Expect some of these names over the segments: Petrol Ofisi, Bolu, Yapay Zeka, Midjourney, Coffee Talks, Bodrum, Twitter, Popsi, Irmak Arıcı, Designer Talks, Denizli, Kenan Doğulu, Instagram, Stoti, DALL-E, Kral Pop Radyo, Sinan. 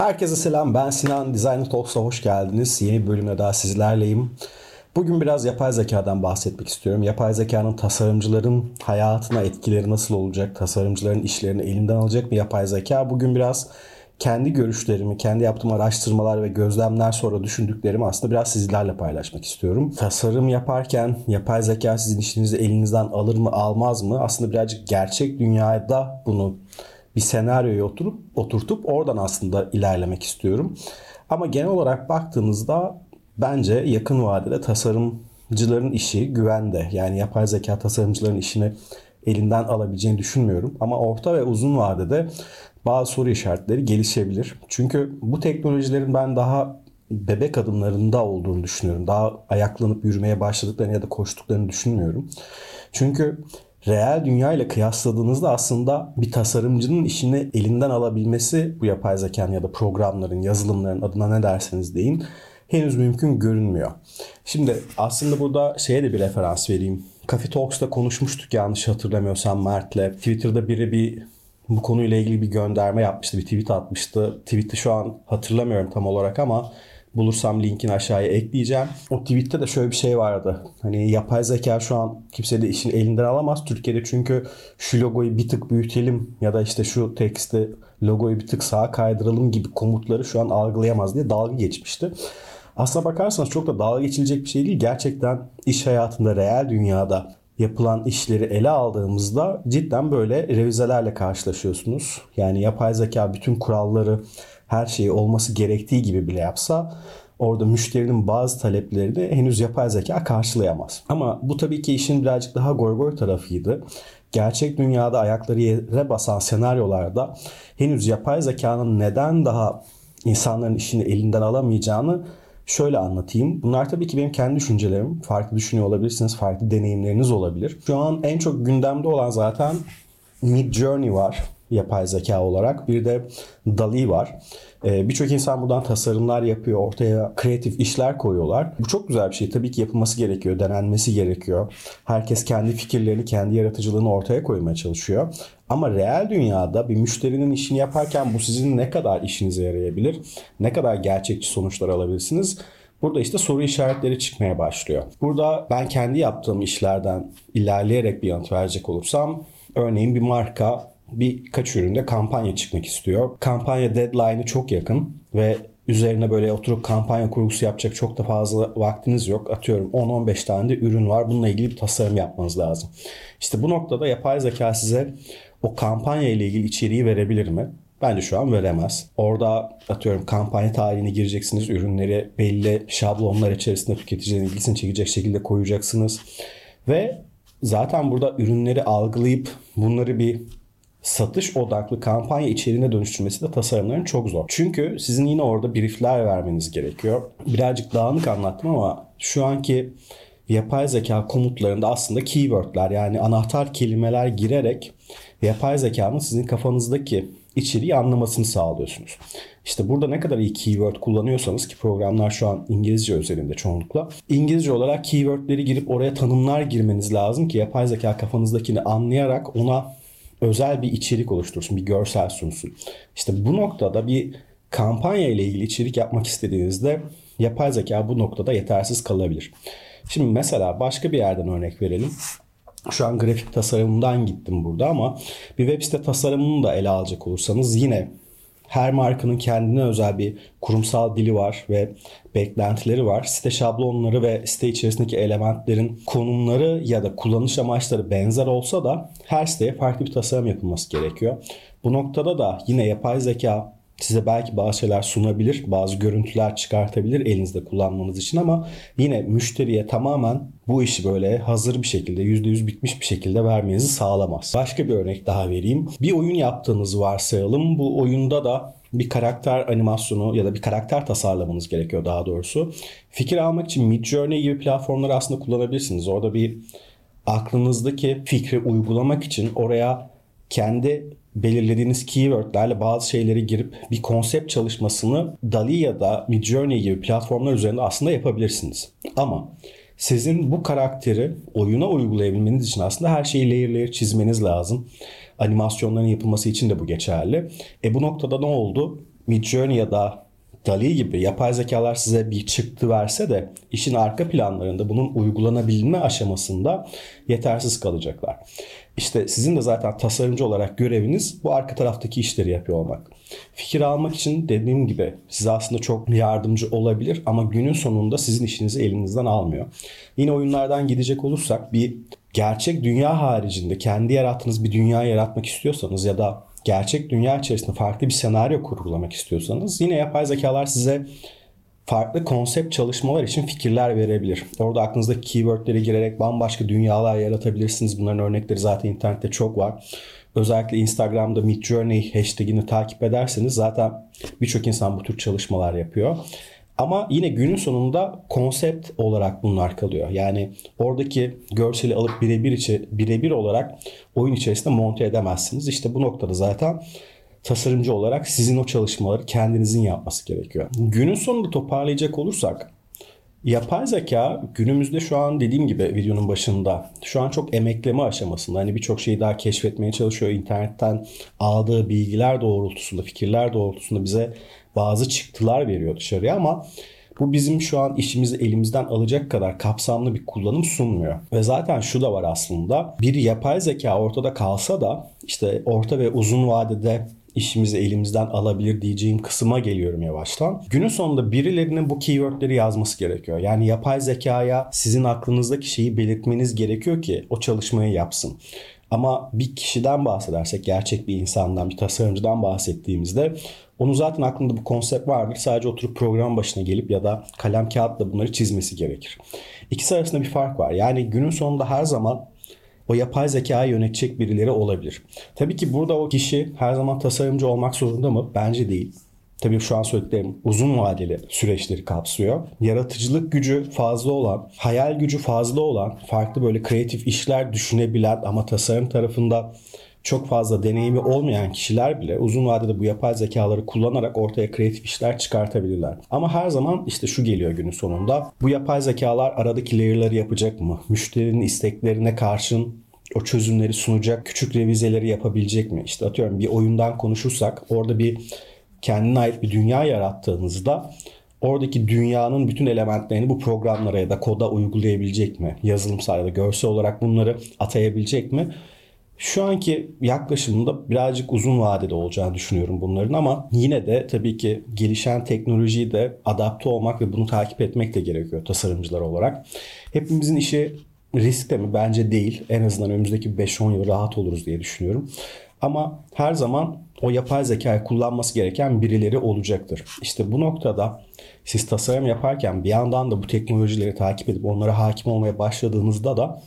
Herkese selam, ben Sinan, Designer Talks'a hoş geldiniz. Yeni bir bölümde daha sizlerleyim. Bugün biraz yapay zekadan bahsetmek istiyorum. Yapay zekanın tasarımcıların hayatına etkileri nasıl olacak? Tasarımcıların işlerini elinden alacak mı yapay zeka? Bugün biraz kendi görüşlerimi, kendi yaptığım araştırmalar ve gözlemler sonra düşündüklerimi aslında biraz sizlerle paylaşmak istiyorum. Tasarım yaparken yapay zeka sizin işinizi elinizden alır mı, almaz mı? Aslında birazcık gerçek dünyada bunu bir senaryoya oturtup oradan aslında ilerlemek istiyorum. Ama genel olarak baktığınızda bence yakın vadede tasarımcıların işi güvende. Yani yapay zeka tasarımcıların işini elinden alabileceğini düşünmüyorum. Ama orta ve uzun vadede bazı soru işaretleri gelişebilir. Çünkü bu teknolojilerin ben daha bebek adımlarında olduğunu düşünüyorum. Daha ayaklanıp yürümeye başladıklarını ya da koştuklarını düşünmüyorum. Çünkü reel dünya ile kıyasladığınızda aslında bir tasarımcının işini elinden alabilmesi bu yapay zekanın ya da programların, yazılımların adına ne derseniz deyin henüz mümkün görünmüyor. Şimdi aslında burada şeye de bir referans vereyim. Coffee Talks'ta konuşmuştuk yanlış hatırlamıyorsam Mert'le. Twitter'da biri bu konuyla ilgili bir gönderme yapmıştı, bir tweet atmıştı. Tweet'i şu an hatırlamıyorum tam olarak ama bulursam linkini aşağıya ekleyeceğim. O tweette de şöyle bir şey vardı. Hani yapay zeka şu an kimse de işini elinden alamaz Türkiye'de çünkü şu logoyu bir tık büyütelim ya da işte şu tekste logoyu bir tık sağa kaydıralım gibi komutları şu an algılayamaz diye dalga geçmişti. Aslına bakarsanız çok da dalga geçilecek bir şey değil. Gerçekten iş hayatında, reel dünyada yapılan işleri ele aldığımızda cidden böyle revizelerle karşılaşıyorsunuz. Yani yapay zeka bütün kuralları, her şeyi olması gerektiği gibi bile yapsa orada müşterinin bazı taleplerini henüz yapay zeka karşılayamaz. Ama bu tabii ki işin birazcık daha goygoy tarafıydı. Gerçek dünyada ayakları yere basan senaryolarda henüz yapay zekanın neden daha insanların işini elinden alamayacağını şöyle anlatayım. Bunlar tabii ki benim kendi düşüncelerim. Farklı düşünüyor olabilirsiniz, farklı deneyimleriniz olabilir. Şu an en çok gündemde olan zaten Midjourney var. Yapay zeka olarak. Bir de DALL-E var. Birçok insan buradan tasarımlar yapıyor. Ortaya kreatif işler koyuyorlar. Bu çok güzel bir şey. Tabii ki yapılması gerekiyor. Denenmesi gerekiyor. Herkes kendi fikirlerini, kendi yaratıcılığını ortaya koymaya çalışıyor. Ama reel dünyada bir müşterinin işini yaparken bu sizin ne kadar işinize yarayabilir? Ne kadar gerçekçi sonuçlar alabilirsiniz? Burada işte soru işaretleri çıkmaya başlıyor. Burada ben kendi yaptığım işlerden ilerleyerek bir yanıt verecek olursam örneğin bir marka birkaç üründe kampanya çıkmak istiyor. Kampanya deadline'ı çok yakın ve üzerine böyle oturup kampanya kurgusu yapacak çok da fazla vaktiniz yok. Atıyorum 10-15 tane de ürün var. Bununla ilgili bir tasarım yapmanız lazım. İşte bu noktada yapay zeka size o kampanya ile ilgili içeriği verebilir mi? Bence şu an veremez. Orada atıyorum kampanya tarihine gireceksiniz. Ürünleri belli şablonlar içerisinde tüketicinin ilgisini çekecek şekilde koyacaksınız. Ve zaten burada ürünleri algılayıp bunları bir satış odaklı kampanya içeriğine dönüştürmesi de tasarımların çok zor. Çünkü sizin yine orada briefler vermeniz gerekiyor. Birazcık dağınık anlattım ama şu anki yapay zeka komutlarında aslında keywordler yani anahtar kelimeler girerek yapay zekanın sizin kafanızdaki içeriği anlamasını sağlıyorsunuz. İşte burada ne kadar iyi keyword kullanıyorsanız ki programlar şu an İngilizce özelinde çoğunlukla. İngilizce olarak keywordleri girip oraya tanımlar girmeniz lazım ki yapay zeka kafanızdakini anlayarak ona özel bir içerik oluştursun, bir görsel sunsun. İşte bu noktada bir kampanya ile ilgili içerik yapmak istediğinizde yapay zeka bu noktada yetersiz kalabilir. Şimdi mesela başka bir yerden örnek verelim. Şu an grafik tasarımından gittim burada ama bir web site tasarımını da ele alacak olursanız yine her markanın kendine özel bir kurumsal dili var ve beklentileri var. Site şablonları ve site içerisindeki elementlerin konumları ya da kullanış amaçları benzer olsa da her siteye farklı bir tasarım yapılması gerekiyor. Bu noktada da yine yapay zeka size belki bazı şeyler sunabilir, bazı görüntüler çıkartabilir elinizde kullanmanız için ama yine müşteriye tamamen bu işi böyle hazır bir şekilde, %100 bitmiş bir şekilde vermenizi sağlamaz. Başka bir örnek daha vereyim. Bir oyun yaptığınızı varsayalım. Bu oyunda da bir karakter animasyonu ya da bir karakter tasarlamanız gerekiyor daha doğrusu. Fikir almak için Midjourney gibi platformları aslında kullanabilirsiniz. Orada bir aklınızdaki fikri uygulamak için oraya kendi belirlediğiniz keywordlerle bazı şeyleri girip bir konsept çalışmasını DALL-E ya da Midjourney gibi platformlar üzerinde aslında yapabilirsiniz. Ama sizin bu karakteri oyuna uygulayabilmeniz için aslında her şeyi layer layer çizmeniz lazım. Animasyonların yapılması için de bu geçerli. Bu noktada ne oldu? Midjourney ya da DALL-E gibi yapay zekalar size bir çıktı verse de işin arka planlarında bunun uygulanabilme aşamasında yetersiz kalacaklar. İşte sizin de zaten tasarımcı olarak göreviniz bu arka taraftaki işleri yapıyor olmak. Fikir almak için dediğim gibi size aslında çok yardımcı olabilir ama günün sonunda sizin işinizi elinizden almıyor. Yine oyunlardan gidecek olursak bir gerçek dünya haricinde kendi yarattığınız bir dünya yaratmak istiyorsanız ya da gerçek dünya içerisinde farklı bir senaryo kurgulamak istiyorsanız yine yapay zekalar size farklı konsept çalışmalar için fikirler verebilir. Orada aklınızdaki keywordleri girerek bambaşka dünyalar yaratabilirsiniz. Bunların örnekleri zaten internette çok var. Özellikle Instagram'da Midjourney hashtagini takip ederseniz zaten birçok insan bu tür çalışmalar yapıyor. Ama yine günün sonunda konsept olarak bunlar kalıyor. Yani oradaki görseli alıp birebir olarak oyun içerisinde monte edemezsiniz. İşte bu noktada zaten tasarımcı olarak sizin o çalışmaları kendinizin yapması gerekiyor. Günün sonunda toparlayacak olursak yapay zeka günümüzde şu an dediğim gibi videonun başında şu an çok emekleme aşamasında. Hani birçok şeyi daha keşfetmeye çalışıyor. İnternetten aldığı bilgiler doğrultusunda, fikirler doğrultusunda bize bazı çıktılar veriyor dışarıya ama bu bizim şu an işimizi elimizden alacak kadar kapsamlı bir kullanım sunmuyor. Ve zaten şu da var aslında. Bir yapay zeka ortada kalsa da işte orta ve uzun vadede işimizi elimizden alabilir diyeceğim kısma geliyorum yavaştan. Günün sonunda birilerinin bu keywordleri yazması gerekiyor. Yani yapay zekaya sizin aklınızdaki şeyi belirtmeniz gerekiyor ki o çalışmayı yapsın. Ama bir kişiden bahsedersek, gerçek bir insandan, bir tasarımcıdan bahsettiğimizde onun zaten aklında bu konsept vardır. Sadece oturup program başına gelip ya da kalem kağıtla bunları çizmesi gerekir. İkisi arasında bir fark var. Yani günün sonunda her zaman o yapay zekayı yönetecek birileri olabilir. Tabii ki burada o kişi her zaman tasarımcı olmak zorunda mı? Bence değil. Tabii şu an söylediklerim uzun vadeli süreçleri kapsıyor. Yaratıcılık gücü fazla olan, hayal gücü fazla olan, farklı böyle kreatif işler düşünebilen ama tasarım tarafında çok fazla deneyimi olmayan kişiler bile uzun vadede bu yapay zekaları kullanarak ortaya kreatif işler çıkartabilirler. Ama her zaman işte şu geliyor günün sonunda. Bu yapay zekalar aradaki layer'ları yapacak mı? Müşterinin isteklerine karşın o çözümleri sunacak, küçük revizeleri yapabilecek mi? İşte atıyorum bir oyundan konuşursak orada bir kendine ait bir dünya yarattığınızda oradaki dünyanın bütün elementlerini bu programlara ya da koda uygulayabilecek mi? Yazılımsal ya da görsel olarak bunları atayabilecek mi? Şu anki yaklaşımında birazcık uzun vadede olacağını düşünüyorum bunların ama yine de tabii ki gelişen teknolojiyi de adapte olmak ve bunu takip etmek de gerekiyor tasarımcılar olarak. Hepimizin işi riskte mi? Bence değil. En azından önümüzdeki 5-10 yıl rahat oluruz diye düşünüyorum. Ama her zaman o yapay zekayı kullanması gereken birileri olacaktır. İşte bu noktada siz tasarım yaparken bir yandan da bu teknolojileri takip edip onlara hakim olmaya başladığınızda da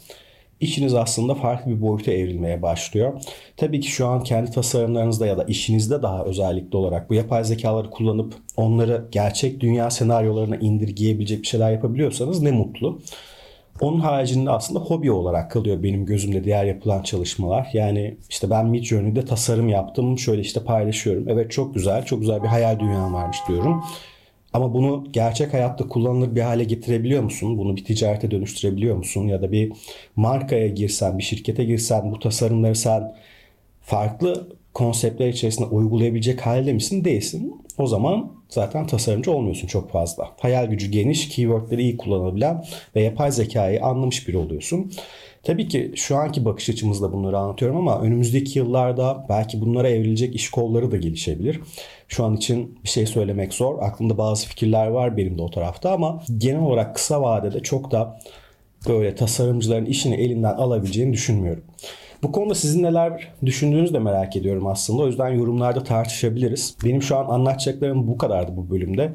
İşiniz aslında farklı bir boyuta evrilmeye başlıyor. Tabii ki şu an kendi tasarımlarınızda ya da işinizde daha özellikle olarak bu yapay zekaları kullanıp onları gerçek dünya senaryolarına indirgeyebilecek bir şeyler yapabiliyorsanız ne mutlu. Onun haricinde aslında hobi olarak kalıyor benim gözümde diğer yapılan çalışmalar. Yani işte ben Midjourney'de tasarım yaptım. Şöyle işte paylaşıyorum. Evet çok güzel, çok güzel bir hayal dünyam varmış diyorum. Ama bunu gerçek hayatta kullanılır bir hale getirebiliyor musun? Bunu bir ticarete dönüştürebiliyor musun? Ya da bir markaya girsen, bir şirkete girsen, bu tasarımları sen farklı konseptler içerisinde uygulayabilecek halde misin? Değilsin. O zaman zaten tasarımcı olmuyorsun çok fazla. Hayal gücü geniş, keywordleri iyi kullanabilen ve yapay zekayı anlamış biri oluyorsun. Tabii ki şu anki bakış açımızla bunları anlatıyorum ama önümüzdeki yıllarda belki bunlara evrilecek iş kolları da gelişebilir. Şu an için bir şey söylemek zor. Aklımda bazı fikirler var benim de o tarafta ama genel olarak kısa vadede çok da böyle tasarımcıların işini elinden alabileceğini düşünmüyorum. Bu konuda sizin neler düşündüğünüzü de merak ediyorum aslında. O yüzden yorumlarda tartışabiliriz. Benim şu an anlatacaklarım bu kadardı bu bölümde.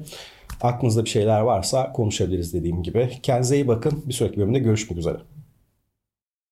Aklınızda bir şeyler varsa konuşabiliriz dediğim gibi. Kendinize iyi bakın. Bir sonraki bölümde görüşmek üzere.